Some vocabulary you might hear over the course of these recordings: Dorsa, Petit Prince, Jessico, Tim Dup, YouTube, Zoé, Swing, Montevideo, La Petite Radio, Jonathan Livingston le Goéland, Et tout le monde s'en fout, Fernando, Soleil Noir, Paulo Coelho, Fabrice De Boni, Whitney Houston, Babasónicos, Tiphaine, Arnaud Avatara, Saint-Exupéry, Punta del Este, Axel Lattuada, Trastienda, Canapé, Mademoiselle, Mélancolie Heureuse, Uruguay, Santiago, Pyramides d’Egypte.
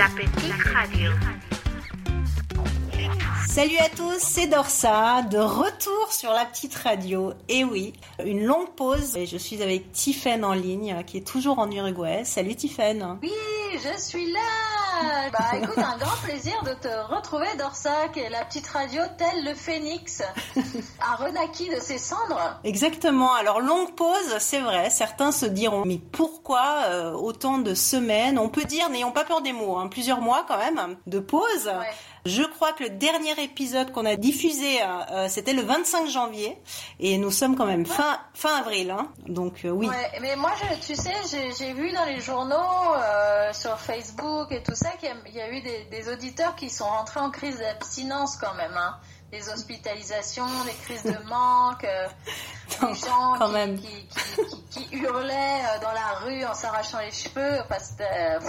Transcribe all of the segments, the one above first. La Petite Radio. Salut à tous, c'est Dorsa, de retour sur La Petite Radio. Et oui, une longue pause. Et je suis avec Tiphaine en ligne, qui est toujours en Uruguay. Salut Tiphaine. Oui, je suis là. Bah écoute, un grand plaisir de te retrouver, Dorsa, qui est La Petite Radio, tel le phénix, a renaquis de ses cendres. Exactement. Alors longue pause, c'est vrai. Certains se diront, mais pourquoi autant de semaines? On peut dire, n'ayons pas peur des mots, hein, plusieurs mois quand même de pause. Ouais. Je crois que le dernier épisode qu'on a diffusé, c'était le 25 janvier. Et nous sommes quand même fin avril. Hein. Donc oui. Ouais, mais moi, tu sais, j'ai vu dans les journaux, sur Facebook et tout ça, qu'il y a eu des auditeurs qui sont rentrés en crise d'abstinence quand même. Hein. Des hospitalisations, des crises de manque, des gens qui hurlaient dans la rue en s'arrachant les cheveux parce que...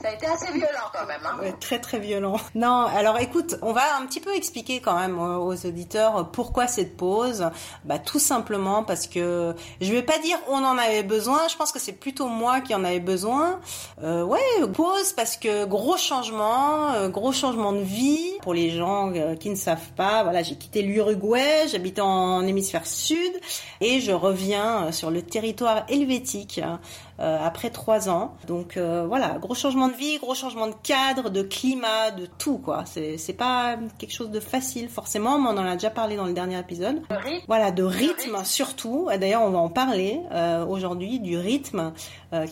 Ça a été assez violent quand même. Hein. Ouais, très très violent. Non, alors écoute, on va un petit peu expliquer quand même aux auditeurs pourquoi cette pause. Bah tout simplement parce que je vais pas dire on en avait besoin. Je pense que c'est plutôt moi qui en avais besoin. Pause parce que gros changement de vie pour les gens qui ne savent pas. Voilà, j'ai quitté l'Uruguay, j'habite en hémisphère sud et je reviens sur le territoire helvétique. Après 3 ans. Donc voilà, gros changement de vie, gros changement de cadre, de climat, de tout quoi. C'est pas quelque chose de facile forcément, mais on en a déjà parlé dans le dernier épisode. Voilà, de rythme surtout. D'ailleurs, on va en parler aujourd'hui, du rythme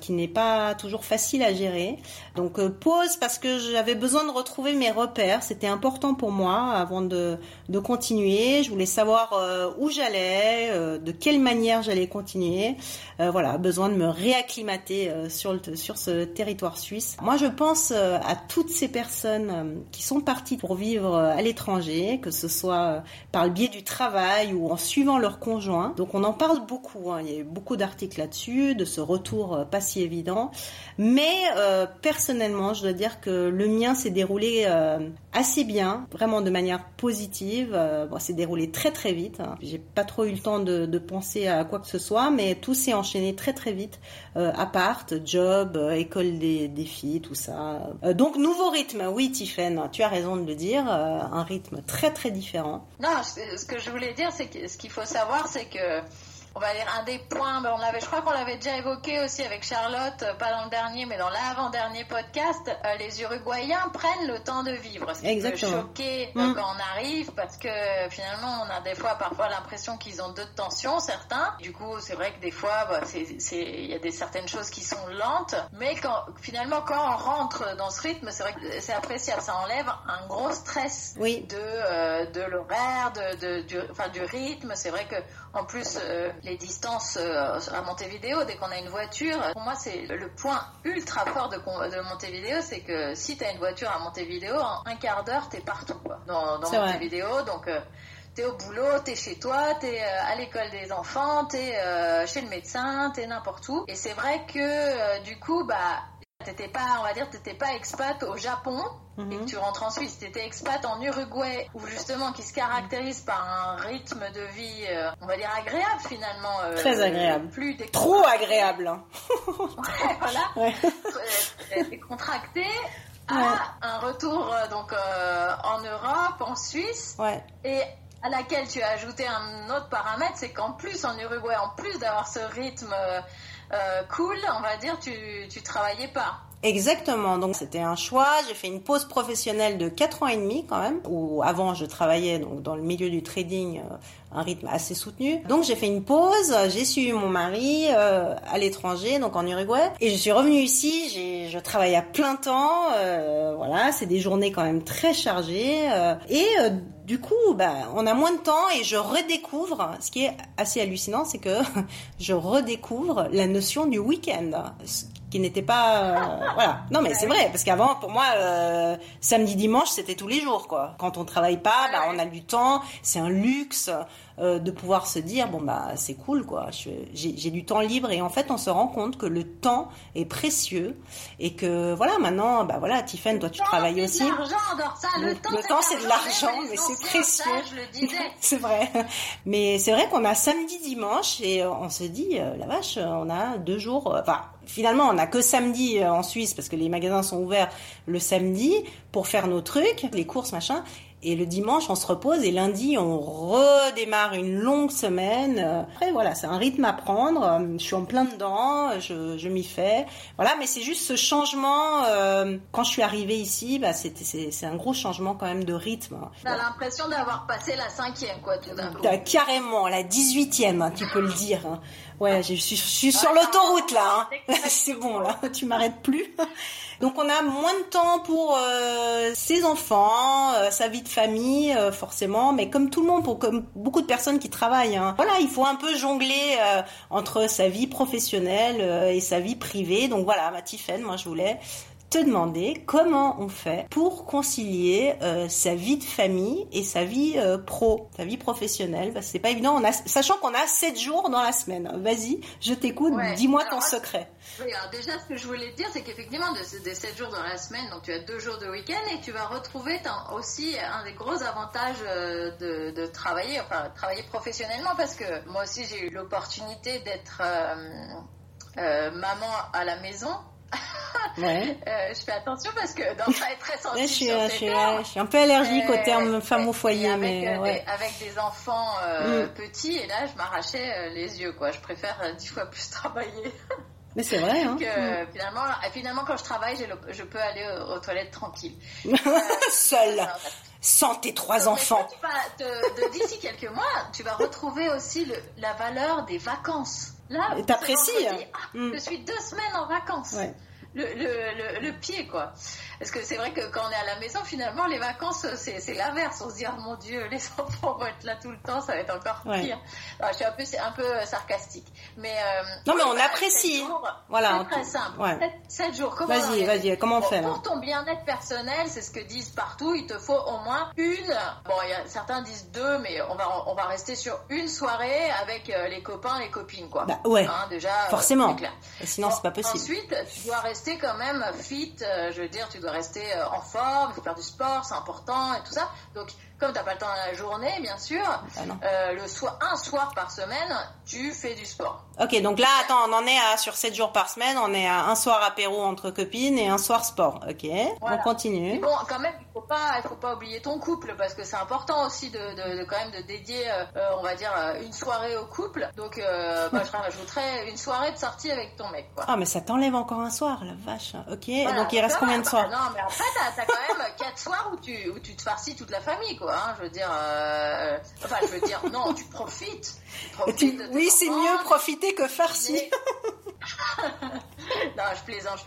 qui n'est pas toujours facile à gérer. Donc pause parce que j'avais besoin de retrouver mes repères. C'était important pour moi avant de continuer. Je voulais savoir où j'allais, de quelle manière j'allais continuer. Voilà, besoin de me réacclimater sur ce territoire suisse. Moi, je pense à toutes ces personnes qui sont parties pour vivre à l'étranger, que ce soit par le biais du travail ou en suivant leur conjoint. Donc, on en parle beaucoup. Hein. Il y a eu beaucoup d'articles là-dessus, de ce retour pas si évident. Mais personnellement, je dois dire que le mien s'est déroulé assez bien, vraiment de manière positive. Bon, c'est déroulé très très vite. Hein. J'ai pas trop eu le temps de penser à quoi que ce soit, mais tout s'est enchaîné très très vite. Appart, job, école des filles, tout ça. Donc nouveau rythme, oui Tiphaine, tu as raison de le dire, un rythme très très différent. Non, ce que je voulais dire, c'est que ce qu'il faut savoir, c'est que on va dire un des points, je crois qu'on l'avait déjà évoqué aussi avec Charlotte, pas dans le dernier, mais dans l'avant-dernier podcast, les Uruguayens prennent le temps de vivre. C'est exactement. Choqué quand on arrive, parce que finalement, on a des fois, parfois, l'impression qu'ils ont 2 tensions, certains. Du coup, c'est vrai que des fois, il y a certaines choses qui sont lentes, mais quand on rentre dans ce rythme, c'est vrai que c'est appréciable, ça enlève un gros stress de l'horaire, du rythme. C'est vrai que en plus, les distances à Montevideo, dès qu'on a une voiture, pour moi c'est le point ultra fort de Montevideo, c'est que si t'as une voiture à Montevideo, en un quart d'heure t'es partout quoi, dans Montevideo, vrai. Donc t'es au boulot, t'es chez toi, t'es à l'école des enfants, t'es chez le médecin, t'es n'importe où, et c'est vrai que du coup t'étais pas expat au Japon. Et que tu rentres en Suisse, tu étais expat en Uruguay, où justement qui se caractérise par un rythme de vie, on va dire agréable finalement. Très agréable. Plus trop agréable. Hein. Ouais, voilà. Ouais. Décontracté. À un retour donc en Europe, en Suisse. Ouais. Et à laquelle tu as ajouté un autre paramètre, c'est qu'en plus en Uruguay, en plus d'avoir ce rythme cool, on va dire, tu travaillais pas. Exactement, donc c'était un choix. J'ai fait une pause professionnelle de 4 ans et demi quand même, où avant je travaillais donc dans le milieu du trading, un rythme assez soutenu. Donc j'ai fait une pause, j'ai suivi mon mari à l'étranger, donc en Uruguay, et je suis revenue ici, je travaille à plein temps, voilà, c'est des journées quand même très chargées, et du coup, on a moins de temps et je redécouvre, ce qui est assez hallucinant, c'est que je redécouvre la notion du week-end, qui n'était pas... voilà. Non, mais c'est vrai, parce qu'avant, pour moi, samedi, dimanche, c'était tous les jours, quoi. Quand on travaille pas, on a du temps, c'est un luxe de pouvoir se dire, c'est cool, quoi. J'ai du temps libre. Et en fait, on se rend compte que le temps est précieux et que, voilà, maintenant, Tiphaine, toi, tu travailles aussi. Le temps, c'est de l'argent, ça. Le temps, c'est de l'argent, mais c'est précieux. Ça, je le disais. C'est vrai. Mais c'est vrai qu'on a samedi, dimanche, et on se dit, la vache, on a 2 jours... finalement, on n'a que samedi en Suisse, parce que les magasins sont ouverts le samedi pour faire nos trucs, les courses, machin. Et le dimanche, on se repose et lundi, on redémarre une longue semaine. Après, voilà, c'est un rythme à prendre. Je suis en plein dedans, je m'y fais. Voilà, mais c'est juste ce changement. Quand je suis arrivée ici, bah, c'est un gros changement quand même de rythme. T'as l'impression d'avoir passé la 5e, quoi, tout d'un coup. Carrément, la 18e, hein, tu peux le dire. Hein. Ouais, je suis sur l'autoroute, là. Hein. C'est bon, là, tu m'arrêtes plus. Donc, on a moins de temps pour ses enfants, sa vie de famille, forcément, mais comme tout le monde, comme beaucoup de personnes qui travaillent. Hein. Voilà, il faut un peu jongler entre sa vie professionnelle et sa vie privée. Donc voilà, ma Tiphaine, moi je voulais te demander comment on fait pour concilier sa vie de famille et sa vie pro, sa vie professionnelle. Bah, c'est pas évident, sachant qu'on a 7 jours dans la semaine. Vas-y, je t'écoute, ouais. Dis-moi ton secret. Oui, alors déjà, ce que je voulais te dire, c'est qu'effectivement, des 7 jours dans la semaine, donc tu as 2 jours de week-end et tu vas retrouver aussi un des gros avantages de travailler, enfin, travailler professionnellement, parce que moi aussi, j'ai eu l'opportunité d'être maman à la maison. Ouais. Je fais attention parce que Dorsa est très sensible. Je suis un peu allergique au terme femme au foyer, mais ouais. Avec des enfants petits, et là je m'arrachais les yeux, quoi. Je préfère 10 fois plus travailler. Mais c'est vrai, hein. Finalement, quand je travaille, je peux aller aux toilettes tranquille. Seule. Sans tes 3 enfants. D'ici quelques mois, tu vas retrouver aussi la valeur des vacances. Là, t'apprécies. Je suis 2 semaines en vacances. Ouais. Le pied, quoi. Parce que c'est vrai que quand on est à la maison, finalement, les vacances, c'est l'inverse. On se dit, oh mon Dieu, les enfants vont être là tout le temps, ça va être encore pire. Alors, je suis un peu sarcastique. Mais, non, mais on apprécie. 7 jours, voilà. C'est très simple. Ouais. 7 jours, comment on fait ? Vas-y, comment on fait ? Pour ton bien-être personnel, c'est ce que disent partout, il te faut au moins une. Bon, certains disent 2, mais on va rester sur une soirée avec les copains, les copines, quoi. Bah, ouais. Hein, déjà, forcément. Sinon, c'est pas possible. Ensuite, tu dois rester quand même fit, je veux dire, tu dois rester en forme, il faut faire du sport, c'est important et tout ça. Donc, comme t'as pas le temps à la journée, bien sûr, un soir par semaine, tu fais du sport. Ok, donc là, attends, on en est sur 7 jours par semaine, on est à un soir apéro entre copines et un soir sport. Ok, voilà. On continue. Mais bon, quand même, il faut pas oublier ton couple, parce que c'est important aussi de quand même de dédier, on va dire, une soirée au couple. Donc, je rajouterais une soirée de sortie avec ton mec, quoi. Ah, mais ça t'enlève encore un soir, la vache. Ok, voilà, donc il reste combien de soirs ? Non, mais après, t'as quand même 4 soirs où tu te farcis toute la famille, quoi. Hein, je veux dire, non, tu profites. Oui, c'est mieux profiter que farci. Non, je plaisante,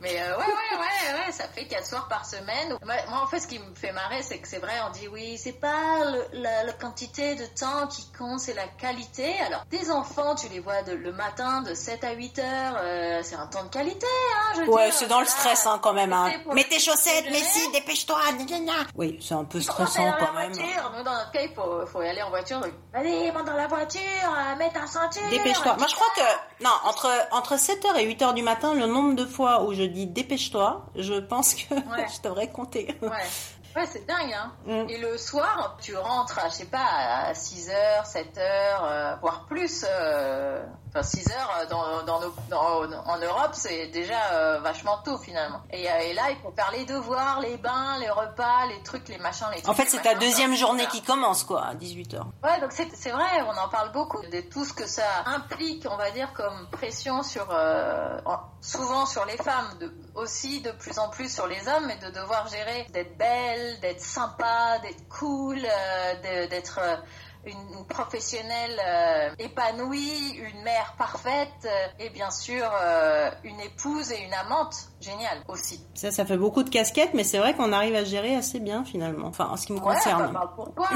mais ouais, ça fait 4 soirs par semaine. Moi, en fait, ce qui me fait marrer, c'est que c'est vrai, on dit oui, c'est pas la quantité de temps qui compte, c'est la qualité. Alors, tes enfants, tu les vois le matin de 7 à 8 heures, c'est un temps de qualité, hein, je veux dire. C'est dans le stress, hein, quand même, hein. Mets tes chaussettes, mais si, dépêche-toi, gna. Oui, c'est un peu stressant, quand même. Nous, dans notre cas, il faut y aller en voiture. Donc, allez, monte dans la voiture, mets ta ceinture. Dépêche-toi. Moi, je crois que, non, entre 7h et 8h du matin, le nombre de fois où je dis dépêche-toi, je pense que je devrais compter. Ouais, c'est dingue, hein. Mm. Et le soir, tu rentres à, je sais pas, à 6h, 7h, voire plus. Enfin, 6h en Europe, c'est déjà vachement tôt, finalement. Et là, il faut faire les devoirs, les bains, les repas, les trucs, les machins, les trucs. En fait, c'est ta deuxième journée qui commence, quoi, à 18h. Ouais, donc c'est vrai, on en parle beaucoup. De tout ce que ça implique, on va dire, comme pression sur, souvent sur les femmes, aussi de plus en plus sur les hommes, mais de devoir gérer d'être belle, d'être sympa, d'être cool, d'être une professionnelle épanouie, une mère parfaite et bien sûr une épouse et une amante géniale aussi. Ça fait beaucoup de casquettes, mais c'est vrai qu'on arrive à gérer assez bien finalement. Enfin, en ce qui me concerne. Parle pour toi.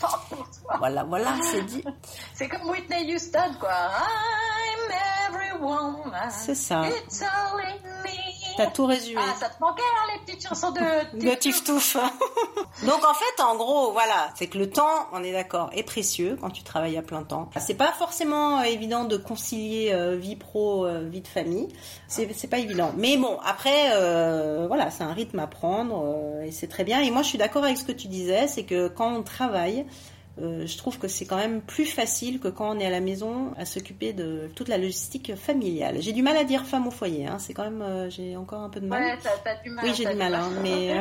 Parle pour toi. Voilà, c'est dit. C'est comme Whitney Houston, quoi. I'm every woman. C'est ça. It's all in me. T'as tout résumé. Ah, ça te manquait, hein, les petites chansons de Tiftouf. Donc, en fait, en gros, voilà, c'est que le temps, on est d'accord, est précieux quand tu travailles à plein temps. C'est pas forcément évident de concilier vie pro, vie de famille. C'est pas évident. Mais bon, après, voilà, c'est un rythme à prendre et c'est très bien. Et moi, je suis d'accord avec ce que tu disais, c'est que quand on travaille, je trouve que c'est quand même plus facile que quand on est à la maison à s'occuper de toute la logistique familiale. J'ai du mal à dire femme au foyer, hein. C'est quand même, j'ai encore un peu de mal. Ouais, t'as du mal. Oui, j'ai du mal, hein, mais...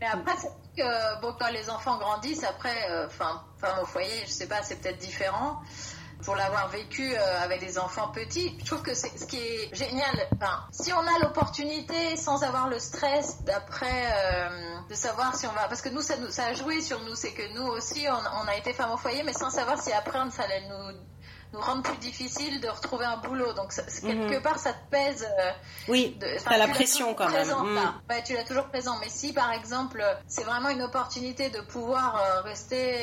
mais après, c'est que bon, quand les enfants grandissent, après, femme au foyer, je sais pas, c'est peut-être différent. Pour l'avoir vécu avec des enfants petits, je trouve que c'est ce qui est génial. Enfin, si on a l'opportunité, sans avoir le stress d'après, de savoir si on va... Parce que nous, ça a joué sur nous. C'est que nous aussi, on a été femmes au foyer, mais sans savoir si apprendre, ça allait nous rendre plus difficile de retrouver un boulot. Donc, ça, quelque part, ça te pèse. Oui, t'as la pression quand même. Bah, tu l'as toujours présent. Mais si, par exemple, c'est vraiment une opportunité de pouvoir rester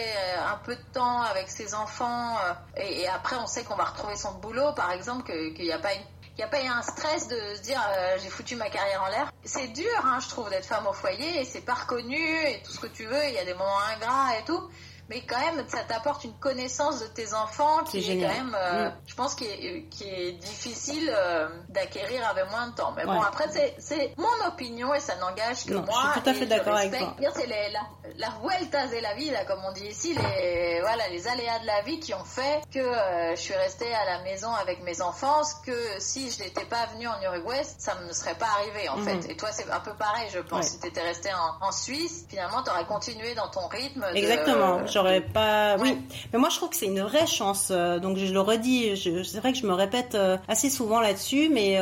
un peu de temps avec ses enfants et après, on sait qu'on va retrouver son boulot, par exemple, qu'il n'y a pas une... Il n'y a pas eu un stress de se dire j'ai foutu ma carrière en l'air. C'est dur, hein, je trouve, d'être femme au foyer, et c'est pas reconnu, et tout ce que tu veux, il y a des moments ingrats et tout. Mais quand même, ça t'apporte une connaissance de tes enfants qui est quand même, je pense, qui est difficile d'acquérir avec moins de temps. Mais bon, après, c'est mon opinion et ça n'engage que moi. Je suis tout à fait d'accord avec toi. C'est la vueltas de la vida, comme on dit ici, les aléas de la vie qui ont fait que je suis restée à la maison avec mes enfants, que si je n'étais pas venue en Uruguay, ça ne me serait pas arrivé en fait. Et toi, c'est un peu pareil, je pense. Ouais. Si tu étais restée en Suisse, finalement, tu aurais continué dans ton rythme. Exactement. J'aurais pas... Oui. Mais moi, je trouve que c'est une vraie chance. Donc, je le redis, c'est vrai que je me répète assez souvent là-dessus, mais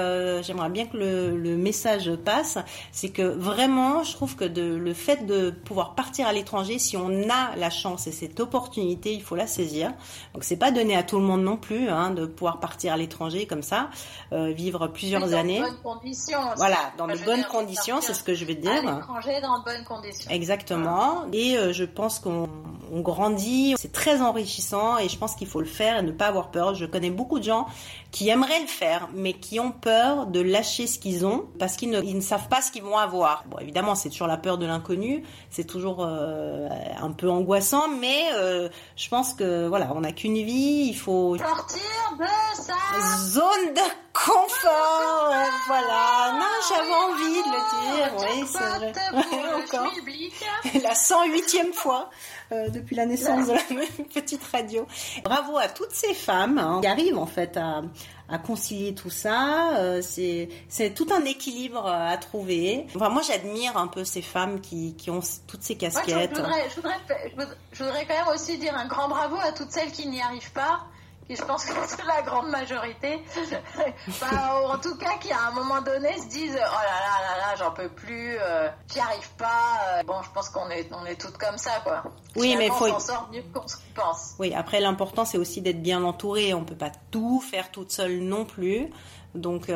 j'aimerais bien que le message passe. C'est que vraiment, je trouve que le fait de pouvoir partir à l'étranger, si on a la chance et cette opportunité, il faut la saisir. Donc, c'est pas donné à tout le monde non plus, hein, de pouvoir partir à l'étranger comme ça, vivre plusieurs années. Dans de bonnes conditions. Voilà, dans de bonnes conditions, c'est ce que je veux dire. À l'étranger, dans de bonnes conditions. Exactement. Voilà. Et je pense qu'on grandit, c'est très enrichissant et je pense qu'il faut le faire et ne pas avoir peur. Je connais beaucoup de gens qui aimeraient le faire mais qui ont peur de lâcher ce qu'ils ont parce qu'ils ne savent pas ce qu'ils vont avoir. Bon, évidemment, c'est toujours la peur de l'inconnu, c'est toujours un peu angoissant, mais je pense que voilà, on n'a qu'une vie, il faut sortir de sa zone de confort. Voilà, non, j'avais envie de le dire. Oui, c'est vrai. Encore. La 108e fois. Depuis la naissance de la petite radio. Bravo à toutes ces femmes, hein, qui arrivent en fait à concilier tout ça. C'est tout un équilibre à trouver. Enfin, moi, j'admire un peu ces femmes qui ont toutes ces casquettes. Moi, je voudrais quand même aussi dire un grand bravo à toutes celles qui n'y arrivent pas. Et je pense que c'est la grande majorité, en tout cas, qui à un moment donné se disent « Oh là là, j'en peux plus, j'y arrive pas ». Bon, je pense qu'on est toutes comme ça, quoi. Oui, finalement, mais on s'en sort mieux qu'on se pense. Oui, après, l'important, c'est aussi d'être bien entourée. On peut pas tout faire toute seule non plus. Donc,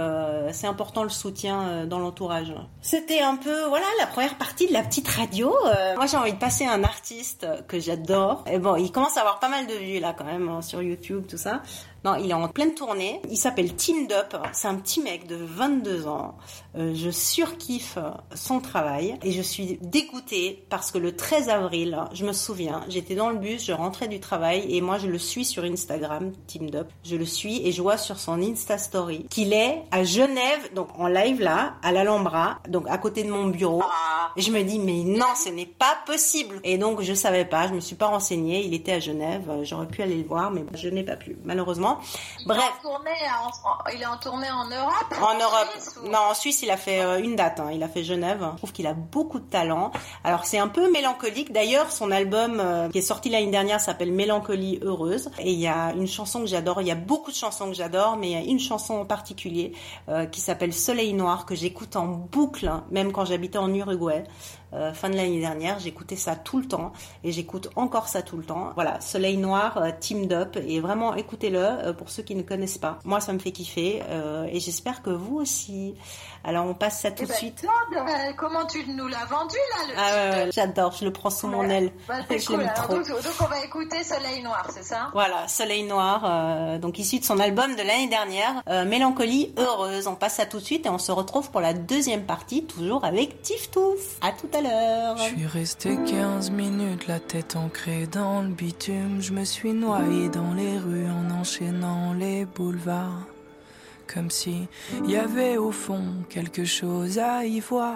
c'est important le soutien dans l'entourage. C'était un peu, la première partie de la petite radio. Moi, j'ai envie de passer à un artiste que j'adore. Et bon, il commence à avoir pas mal de vues, là, quand même, hein, sur YouTube, tout ça. Non, il est en pleine tournée. Il s'appelle Tim Dup. C'est un petit mec de 22 ans. Je surkiffe son travail et je suis dégoûtée parce que le 13 avril, je me souviens, j'étais dans le bus, je rentrais du travail et moi je le suis sur Instagram, Tim Dup. Je le suis et je vois sur son Insta Story qu'il est à Genève, donc en live là, à l'Alhambra, donc à côté de mon bureau. Et je me dis, mais non, ce n'est pas possible. Et donc, je savais pas, je me suis pas renseignée. Il était à Genève, j'aurais pu aller le voir, mais je n'ai pas pu, malheureusement. Bref. Il est en tournée en Europe. En Suisse, il a fait une date. Hein. Il a fait Genève. Je trouve qu'il a beaucoup de talent. Alors, c'est un peu mélancolique. D'ailleurs, son album qui est sorti l'année dernière s'appelle Mélancolie Heureuse. Et il y a une chanson que j'adore. Il y a beaucoup de chansons que j'adore, mais il y a une chanson en particulier qui s'appelle Soleil Noir que j'écoute en boucle, hein, même quand j'habitais en Uruguay. Fin de l'année dernière, j'écoutais ça tout le temps et j'écoute encore ça tout le temps. Voilà, Soleil Noir, Tim Dup, et vraiment écoutez-le pour ceux qui ne connaissent pas. Moi, ça me fait kiffer et j'espère que vous aussi. Alors, on passe ça tout de suite. Comment tu nous l'as vendu là, j'adore, je le prends sous mon aile. C'est cool. Alors, donc on va écouter Soleil Noir, c'est ça ? Voilà, Soleil Noir, donc issu de son album de l'année dernière, Mélancolie Heureuse. On passe ça tout de suite et on se retrouve pour la deuxième partie, toujours avec Tiftouf. À tout à l'heure. Je suis resté 15 minutes, la tête ancrée dans le bitume. Je me suis noyé dans les rues en enchaînant les boulevards. Comme si y avait au fond quelque chose à y voir.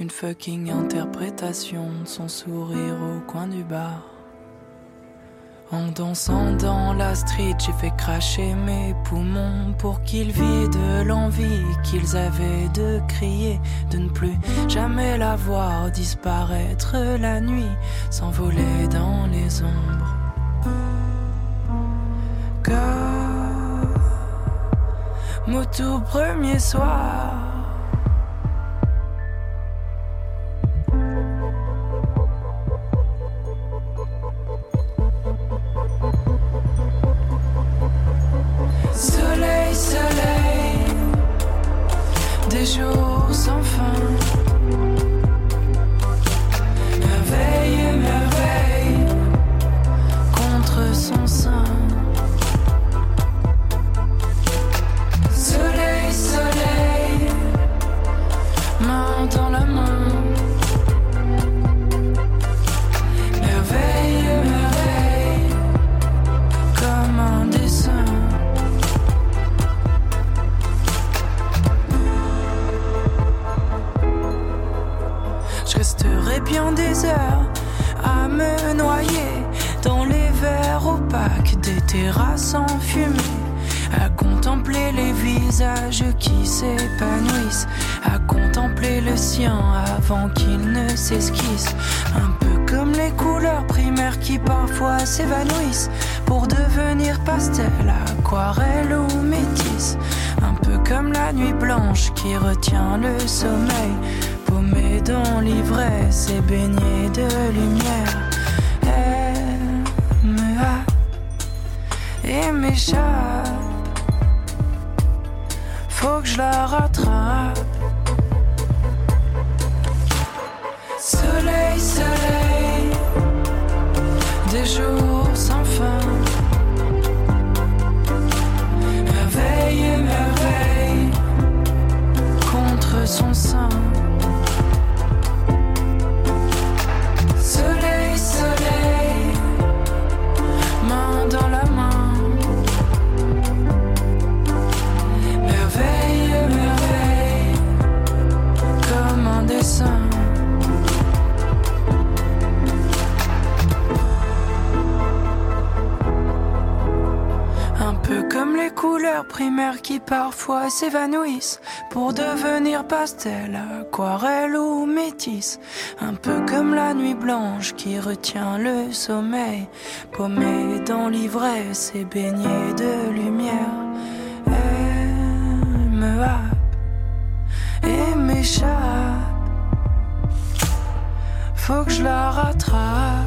Une fucking interprétation de son sourire au coin du bar. En dansant dans la street, j'ai fait cracher mes poumons pour qu'ils vident l'envie qu'ils avaient de crier, de ne plus jamais la voir disparaître la nuit, s'envoler dans les ombres. Comme au tout premier soir, des jours sans fin, merveille et merveille contre son sein. Soleil, soleil, main dans la main, merveille et merveille comme un dessin. Resterai bien des heures à me noyer dans les verres opaques des terrasses enfumées, à contempler les visages qui s'épanouissent, à contempler le sien avant qu'il ne s'esquisse, un peu comme les couleurs primaires qui parfois s'évanouissent pour devenir pastel, aquarelle ou métisse, un peu comme la nuit blanche qui retient le sommeil. Mais dans l'ivresse et baigné de lumière, elle me hâte et m'échappe. Faut que je la rattrape. Soleil, soleil, des jours sans fin, merveille et merveille contre son sein. Soleil, soleil, main dans la main, merveille, merveille, comme un dessin. Un peu comme les couleurs primaires qui parfois s'évanouissent pour devenir pastel, aquarelle ou métisse, un peu comme la nuit blanche qui retient le sommeil, paumée dans l'ivresse et baignée de lumière. Elle me happe et m'échappe, faut que je la rattrape.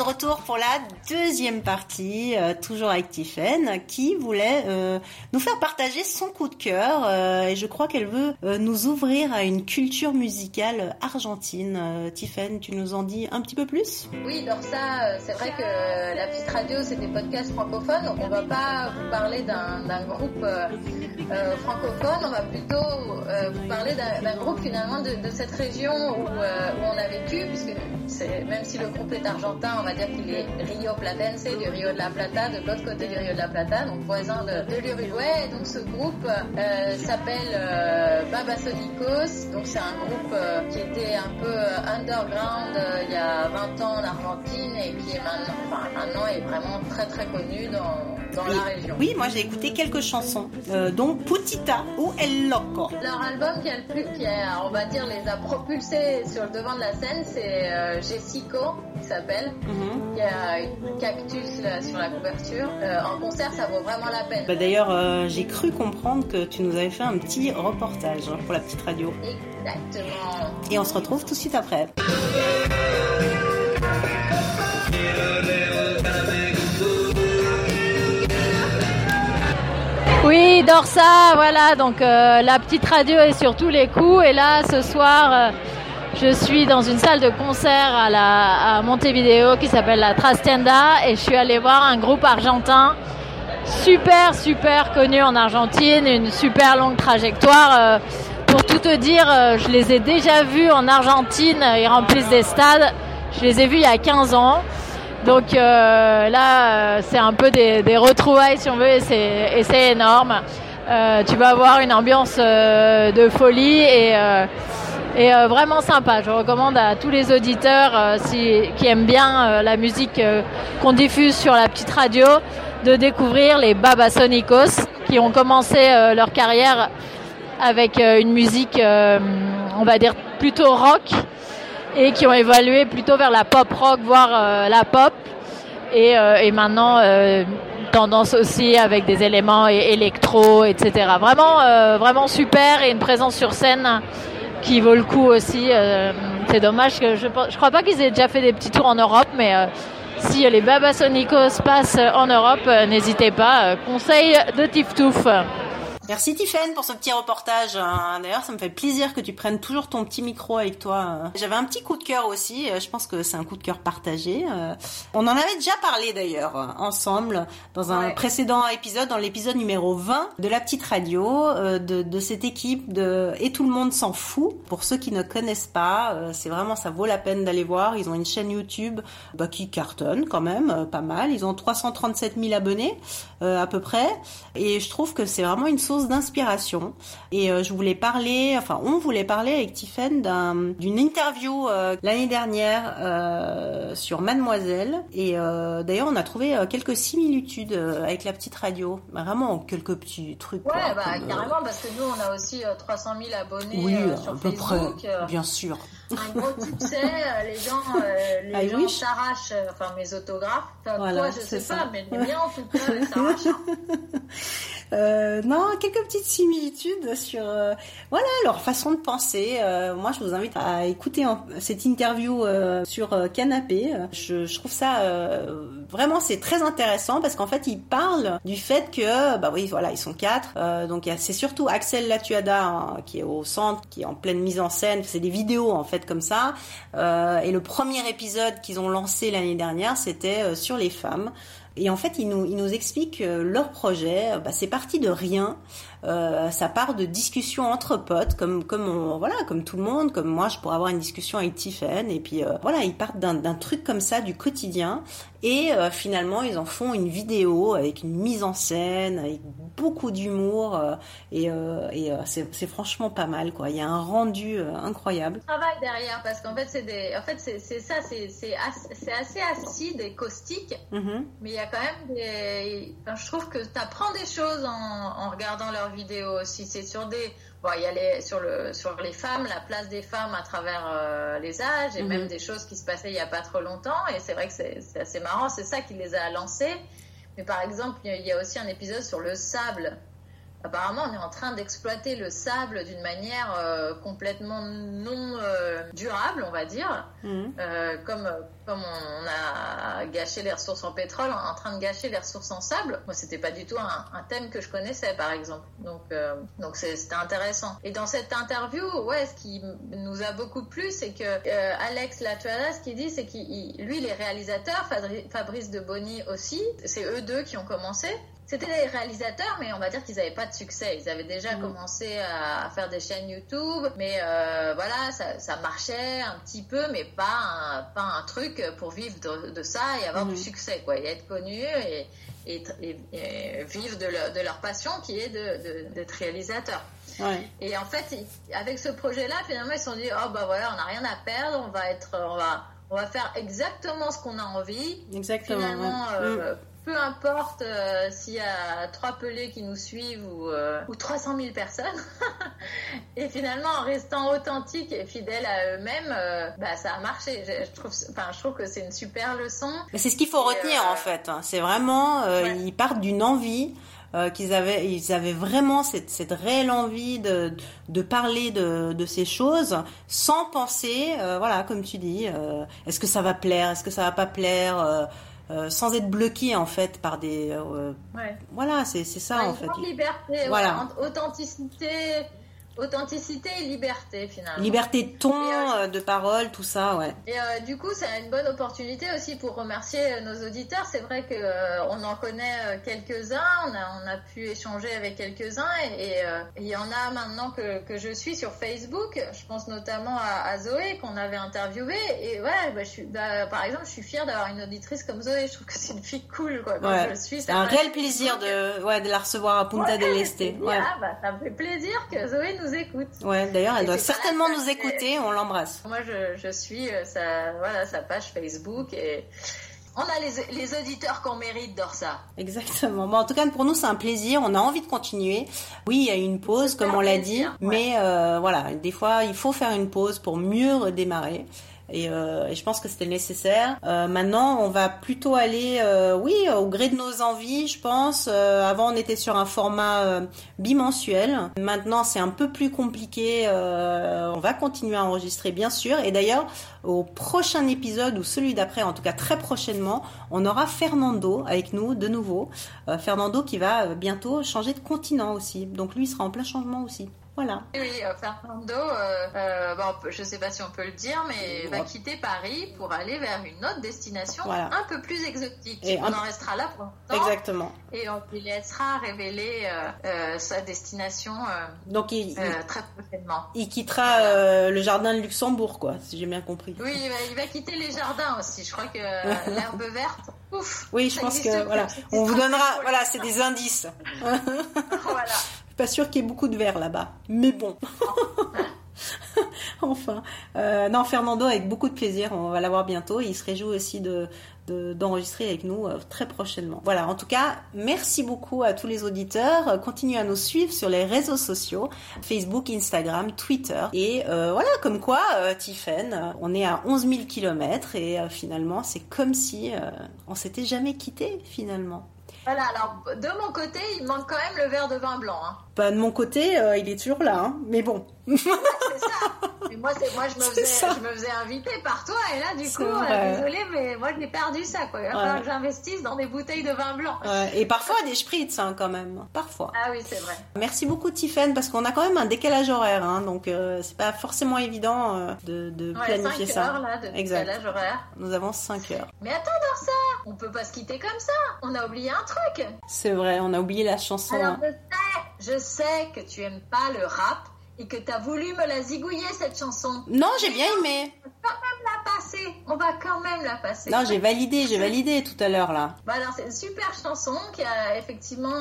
Retour pour la deuxième partie, toujours avec Tiphaine, qui voulait nous faire partager son coup de cœur, et je crois qu'elle veut nous ouvrir à une culture musicale argentine. Tiphaine, tu nous en dis un petit peu plus ? Oui, Dorsa, c'est vrai que La Petite Radio, c'est des podcasts francophones, donc on va pas vous parler d'un groupe francophone, on va plutôt vous parler d'un groupe finalement de cette région où on a vécu, puisque C'est, même si le groupe est argentin, on va dire qu'il est rioplatense, du Rio de la Plata, de l'autre côté du Rio de la Plata, donc voisin de l'Uruguay. Donc ce groupe s'appelle Babasónicos. Donc c'est un groupe qui était un peu underground il y a 20 ans en Argentine et qui est maintenant est vraiment très très connu dans la région. Oui, moi j'ai écouté quelques chansons, donc Putita ou El Loco. Leur album qui a le plus, on va dire, les a propulsés sur le devant de la scène, c'est Jessico, qui s'appelle, qui a une cactus là, sur la couverture. En concert, ça vaut vraiment la peine. Bah, d'ailleurs, j'ai cru comprendre que tu nous avais fait un petit reportage pour la petite radio. Exactement. Et on se retrouve tout de suite après. Oui, Dorsa, voilà, donc la petite radio est sur tous les coups. Et là, ce soir, je suis dans une salle de concert à Montevideo qui s'appelle la Trastienda. Et je suis allée voir un groupe argentin super, super connu en Argentine, une super longue trajectoire. Pour tout te dire, je les ai déjà vus en Argentine, ils remplissent des stades. Je les ai vus il y a 15 ans. Donc là, c'est un peu des retrouvailles, si on veut, et c'est énorme. Tu vas avoir une ambiance de folie et vraiment sympa. Je recommande à tous les auditeurs qui aiment bien la musique qu'on diffuse sur la petite radio de découvrir les Babasónicos, qui ont commencé leur carrière avec une musique, on va dire, plutôt rock, et qui ont évolué plutôt vers la pop rock, voire la pop, et maintenant tendance aussi avec des éléments électro, etc. Vraiment super, et une présence sur scène qui vaut le coup aussi. C'est dommage que je crois pas qu'ils aient déjà fait des petits tours en Europe, mais si les Babasónicos passent en Europe, n'hésitez pas. Conseil de Tiftouf. Merci Tiphaine pour ce petit reportage. D'ailleurs, ça me fait plaisir que tu prennes toujours ton petit micro avec toi. J'avais un petit coup de cœur aussi. Je pense que c'est un coup de cœur partagé. On en avait déjà parlé d'ailleurs ensemble dans un précédent épisode, dans l'épisode numéro 20 de La Petite Radio, de cette équipe de Et tout le monde s'en fout. Pour ceux qui ne connaissent pas, c'est vraiment, ça vaut la peine d'aller voir. Ils ont une chaîne YouTube qui cartonne quand même, pas mal. Ils ont 337 000 abonnés à peu près. Et je trouve que c'est vraiment une source d'inspiration, et on voulait parler avec Tiphaine d'une interview l'année dernière sur Mademoiselle, et d'ailleurs on a trouvé quelques similitudes avec la petite radio, vraiment quelques petits trucs. Ouais, quoi, carrément, parce que nous on a aussi 300 000 abonnés sur Facebook. Près, bien sûr. Un gros type, c'est les gens s'arrachent, mes autographes, voilà, je sais pas, mais les miens en tout cas, ils s'arrachent. Non, quelques petites similitudes sur leur façon de penser. Moi, je vous invite à écouter cette interview sur Canapé. Je trouve ça vraiment, c'est très intéressant, parce qu'en fait, ils parlent du fait que ils sont quatre. Donc c'est surtout Axel Lattuada qui est au centre, qui est en pleine mise en scène. C'est des vidéos en fait comme ça. Et le premier épisode qu'ils ont lancé l'année dernière, c'était sur les femmes. Et en fait, ils nous expliquent leur projet. C'est parti de rien. Ça part de discussions entre potes, comme tout le monde, comme moi, je pourrais avoir une discussion avec Tiphaine. Et puis ils partent d'un truc comme ça du quotidien. Et finalement, ils en font une vidéo avec une mise en scène, avec beaucoup d'humour. C'est franchement pas mal, quoi. Il y a un rendu incroyable. Travail derrière, parce qu'en fait, c'est assez acide et caustique. Mm-hmm. Mais il y a quand même je trouve que t'apprends des choses en regardant leurs vidéos. Si c'est sur il y a sur les femmes, la place des femmes à travers les âges, et même des choses qui se passaient il y a pas trop longtemps. Et c'est vrai que c'est assez marrant, c'est ça qui les a lancés. Mais par exemple, il y a aussi un épisode sur le sable. Apparemment, on est en train d'exploiter le sable d'une manière complètement non durable, on va dire. Comme on a gâché les ressources en pétrole, on est en train de gâcher les ressources en sable. Moi, c'était pas du tout un thème que je connaissais, par exemple. Donc c'était intéressant. Et dans cette interview, ce qui nous a beaucoup plu, c'est que Alex Lattuada, ce qu'il dit, c'est qu'il, lui, les réalisateurs, Fabrice De Boni aussi, c'est eux deux qui ont commencé. C'était des réalisateurs, mais on va dire qu'ils n'avaient pas de succès. Ils avaient déjà commencé à faire des chaînes YouTube, mais voilà, ça marchait un petit peu, mais pas un truc pour vivre de ça et avoir du succès, quoi, et être connu et vivre de leur passion qui est d'être réalisateur. Ouais. Et en fait, avec ce projet-là, finalement, ils se sont dit, oh bah voilà, on n'a rien à perdre, on va faire exactement ce qu'on a envie. Exactement. Finalement, peu importe s'il y a 3 pelés qui nous suivent ou 300 000 personnes. Et finalement, en restant authentique et fidèle à eux-mêmes, ça a marché. Je trouve que c'est une super leçon. Mais c'est ce qu'il faut retenir, en fait. C'est vraiment, ils partent d'une envie qu'ils avaient vraiment cette réelle envie de parler de ces choses sans penser, voilà, comme tu dis, est-ce que ça va plaire, est-ce que ça va pas plaire, sans être bloqué en fait par des voilà, c'est ça, en fait, une grande liberté, voilà. Authenticité et liberté, finalement. Liberté de ton, de parole, tout ça, ouais. Et du coup, c'est une bonne opportunité aussi pour remercier nos auditeurs. C'est vrai qu'on en connaît quelques-uns, on a pu échanger avec quelques-uns, et il y en a maintenant que je suis sur Facebook. Je pense notamment à Zoé, qu'on avait interviewée. Et ouais, par exemple, je suis fière d'avoir une auditrice comme Zoé. Je trouve que c'est une fille cool, quoi. Quand je le suis, c'est un réel plaisir de la recevoir à Punta del Este. Ouais. Ah, ça me fait plaisir que Zoé nous écoute. Ouais, d'ailleurs, elle doit certainement nous écouter. On l'embrasse. Moi, je suis sa page Facebook, et on a les auditeurs qu'on mérite, Dorsa. Exactement. Bon, en tout cas, pour nous, c'est un plaisir. On a envie de continuer. Oui, il y a eu une pause, comme on l'a dit, mais voilà, des fois, il faut faire une pause pour mieux redémarrer. Et je pense que c'était nécessaire. Maintenant, on va plutôt aller, au gré de nos envies, je pense. Avant, on était sur un format bimensuel. Maintenant, c'est un peu plus compliqué. On va continuer à enregistrer, bien sûr. Et d'ailleurs, au prochain épisode, ou celui d'après, en tout cas très prochainement, on aura Fernando avec nous de nouveau. Fernando qui va bientôt changer de continent aussi. Donc lui, il sera en plein changement aussi. Voilà. Oui, Fernando, je ne sais pas si on peut le dire, mais va quitter Paris pour aller vers une autre destination un peu plus exotique. Et on en restera là pour longtemps. Exactement. Et on lui laissera révéler sa destination. Donc très prochainement. Il quittera le jardin de Luxembourg, quoi, si j'ai bien compris. Oui, il va quitter les jardins aussi. Je crois que l'herbe verte. Ouf. Oui, je pense que on vous donnera. Voilà, c'est des indices. Voilà. Pas sûr qu'il y ait beaucoup de verre là-bas, mais bon. Enfin, Fernando, avec beaucoup de plaisir, on va l'avoir bientôt. Il se réjouit aussi d'enregistrer avec nous très prochainement. Voilà, en tout cas, merci beaucoup à tous les auditeurs. Continuez à nous suivre sur les réseaux sociaux, Facebook, Instagram, Twitter. Et voilà, comme quoi, Tiphaine, on est à 11 000 kilomètres et finalement, c'est comme si on s'était jamais quitté, finalement. Voilà, alors de mon côté, il manque quand même le verre de vin blanc. Hein. Bah, de mon côté, il est toujours là, hein. Mais bon. Ouais, c'est ça. Mais je me faisais inviter par toi, et là, du coup, désolée, mais moi, j'ai perdu ça, quoi. Il va falloir que j'investisse dans des bouteilles de vin blanc. Ouais. Et parfois, des spritz, hein, quand même. Parfois. Ah oui, c'est vrai. Merci beaucoup, Tiphaine, parce qu'on a quand même un décalage horaire, hein, donc c'est pas forcément évident de planifier 5 heures, ça. Là, de exact. Décalage horaire. Nous avons 5 heures. Mais attends, Dorsa, on peut pas se quitter comme ça. On a oublié un truc. C'est vrai, on a oublié la chanson. Alors, hein. Je sais que tu aimes pas le rap et que t'as voulu me la zigouiller, cette chanson. Non, j'ai bien aimé. On va quand même la passer. Non, j'ai validé tout à l'heure, là. Bah alors, c'est une super chanson qui a effectivement,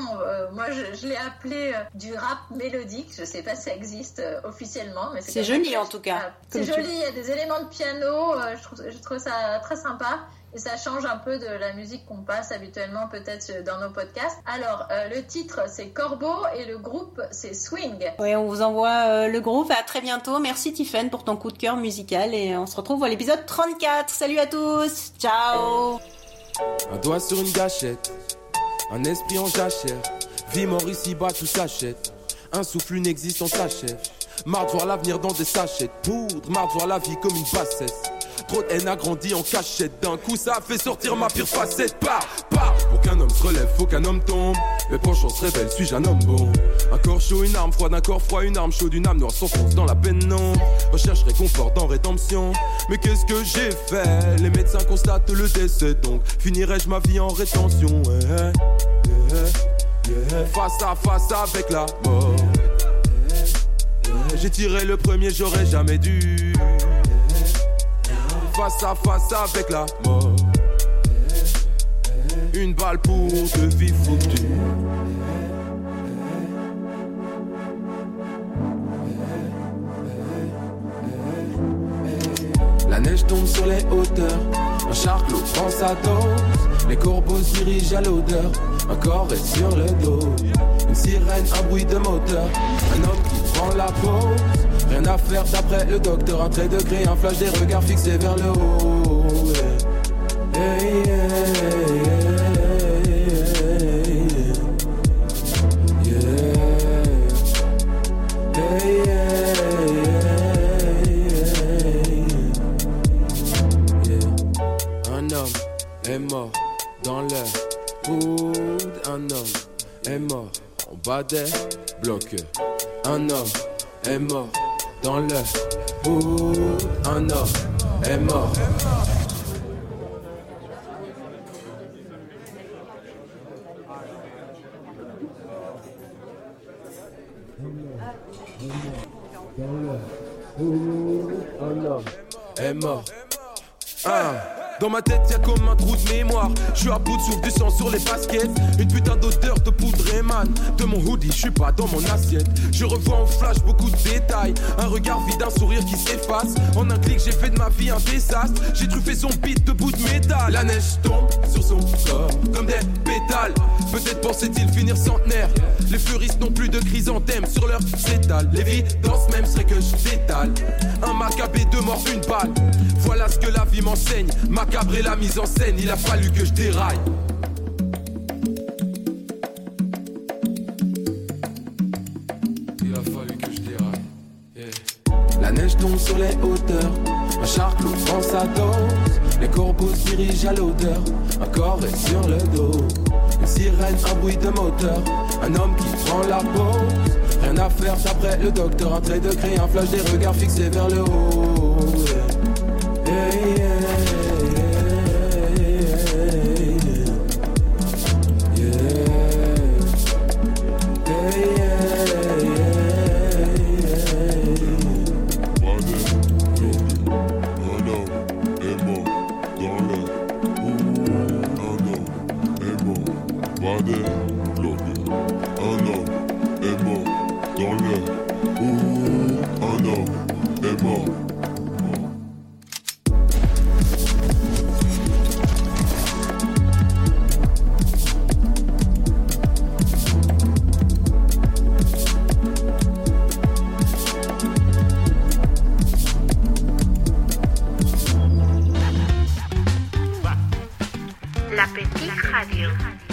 moi je l'ai appelée du rap mélodique. Je sais pas si ça existe officiellement, mais c'est joli en tout cas. C'est joli, il y a des éléments de piano, je trouve ça très sympa. Et ça change un peu de la musique qu'on passe habituellement peut-être dans nos podcasts. Alors, le titre, c'est Corbeaux et le groupe, c'est Swing. Oui, on vous envoie le groupe. À très bientôt. Merci, Tiphaine, pour ton coup de cœur musical. Et on se retrouve à l'épisode 34. Salut à tous. Ciao. Un doigt sur une gâchette, un esprit en jachère. Vie, mort, ici-bas, tout s'achète. Un souffle, une existence s'achève. Marre de voir l'avenir dans des sachets de poudre. Marre de voir la vie comme une bassesse. Trop de haine a grandi en cachette. D'un coup ça a fait sortir ma pire facette. Pour qu'un homme se relève, faut qu'un homme tombe. Mes penchants se révèlent, suis-je un homme bon? Un corps chaud, une arme froide, un corps froid, une arme chaude. Une âme noire s'enfonce dans la peine, non. Recherche réconfort dans rédemption. Mais qu'est-ce que j'ai fait? Les médecins constatent le décès, donc finirai-je ma vie en rétention? yeah. Face à face avec la mort, yeah. Yeah. J'ai tiré le premier, j'aurais jamais dû, yeah. Face à face avec la mort, yeah. Une balle pour deux vies foutues. La neige tombe sur les hauteurs, un char clos prend sa dose. Les corbeaux se dirigent à l'odeur, un corps est sur le dos. Une sirène, un bruit de moteur, un homme qui prend la pause. Rien à faire d'après le docteur, un trait de gré, un flash, des regards fixés vers le haut. Yeah. Hey, yeah. Mort dans l'air, coude, un homme est mort en bas des blocs. Un homme est mort dans l'air, coude, un homme est mort. Dans l'air, coude, un homme est mort. Dans ma tête y'a comme un trou de mémoire. J'suis à bout de souffle, du sang sur les baskets. Une putain d'odeur de poudre émane de mon hoodie, j'suis pas dans mon assiette. Je revois en flash beaucoup de détails, un regard vide, un sourire qui s'efface. En un clic j'ai fait de ma vie un désastre. J'ai truffé son beat de bout de métal. La neige tombe sur son corps comme des pétales. Peut-être pensait-il finir centenaire. Les fleuristes n'ont plus de chrysanthèmes sur leurs étals. L'évidence même serait que je détale un macabé de mort, une balle. Voilà ce que la vie m'enseigne, macabre la mise en scène, il a fallu que je déraille. Il a fallu que je déraille, yeah. La neige tombe sur les hauteurs, un char clos prend sa dose. Les corbeaux se dirigent à l'odeur, un corps est sur le dos. Une sirène, un bruit de moteur, un homme qui prend la pause. Rien à faire d'après le docteur, un trait de crayon, un flash, des regards fixés vers le haut, yeah. Yeah, yeah. La Petite Radio.